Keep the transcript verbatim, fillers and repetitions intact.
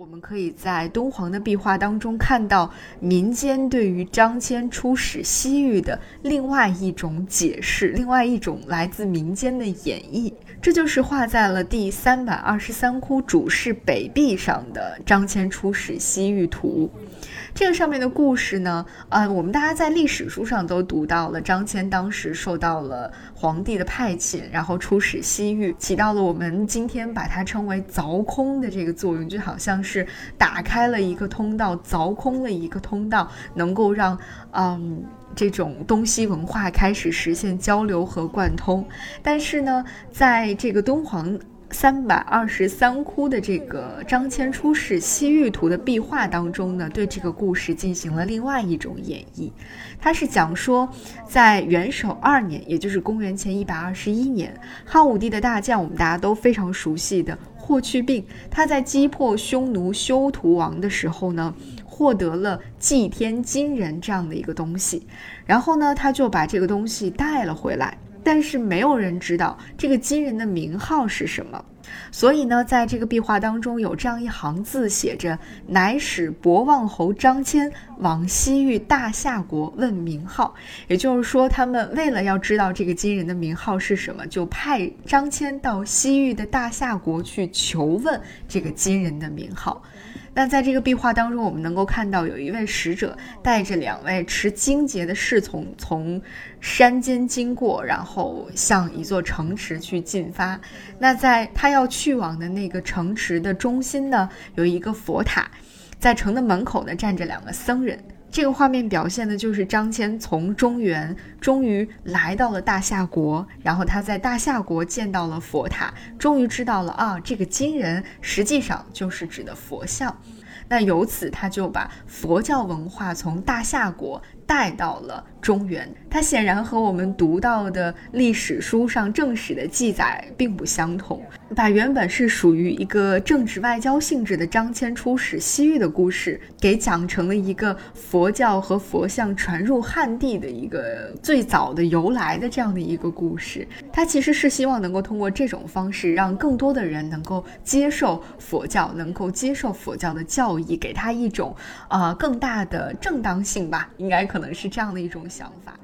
我们可以在敦煌的壁画当中看到民间对于张骞出使西域的另外一种解释，另外一种来自民间的演绎，这就是画在了第三百二十三窟主室北壁上的张骞出使西域图。这个上面的故事呢，呃，我们大家在历史书上都读到了，张骞当时受到了皇帝的派遣，然后出使西域，起到了我们今天把它称为凿空的这个作用，就好像是是打开了一个通道，凿空了一个通道，能够让嗯这种东西文化开始实现交流和贯通。但是呢，在这个敦煌三百二十三窟的这个张骞出使西域图的壁画当中呢，对这个故事进行了另外一种演绎。它是讲说，在元狩二年，也就是公元前一百二十一年，汉武帝的大将我们大家都非常熟悉的霍去病，他在击破匈奴休屠王的时候呢，获得了祭天金人这样的一个东西，然后呢，他就把这个东西带了回来。但是没有人知道这个金人的名号是什么，所以呢，在这个壁画当中有这样一行字写着：乃使博望侯张骞往西域大夏国问名号。也就是说，他们为了要知道这个金人的名号是什么，就派张骞到西域的大夏国去求问这个金人的名号。那在这个壁画当中，我们能够看到有一位使者带着两位持荆节的侍从从山间经过，然后向一座城池去进发。那在他要去往的那个城池的中心呢，有一个佛塔，在城的门口呢站着两个僧人。这个画面表现的就是张骞从中原终于来到了大夏国，然后他在大夏国见到了佛塔，终于知道了啊，这个金人实际上就是指的佛像。那由此他就把佛教文化从大夏国带到了中原，它显然和我们读到的历史书上正史的记载并不相同。把原本是属于一个政治外交性质的张骞出使西域的故事，给讲成了一个佛教和佛像传入汉地的一个最早的由来的这样的一个故事。它其实是希望能够通过这种方式，让更多的人能够接受佛教，能够接受佛教的教育，给他一种、呃、更大的正当性吧，应该可能是这样的一种想法。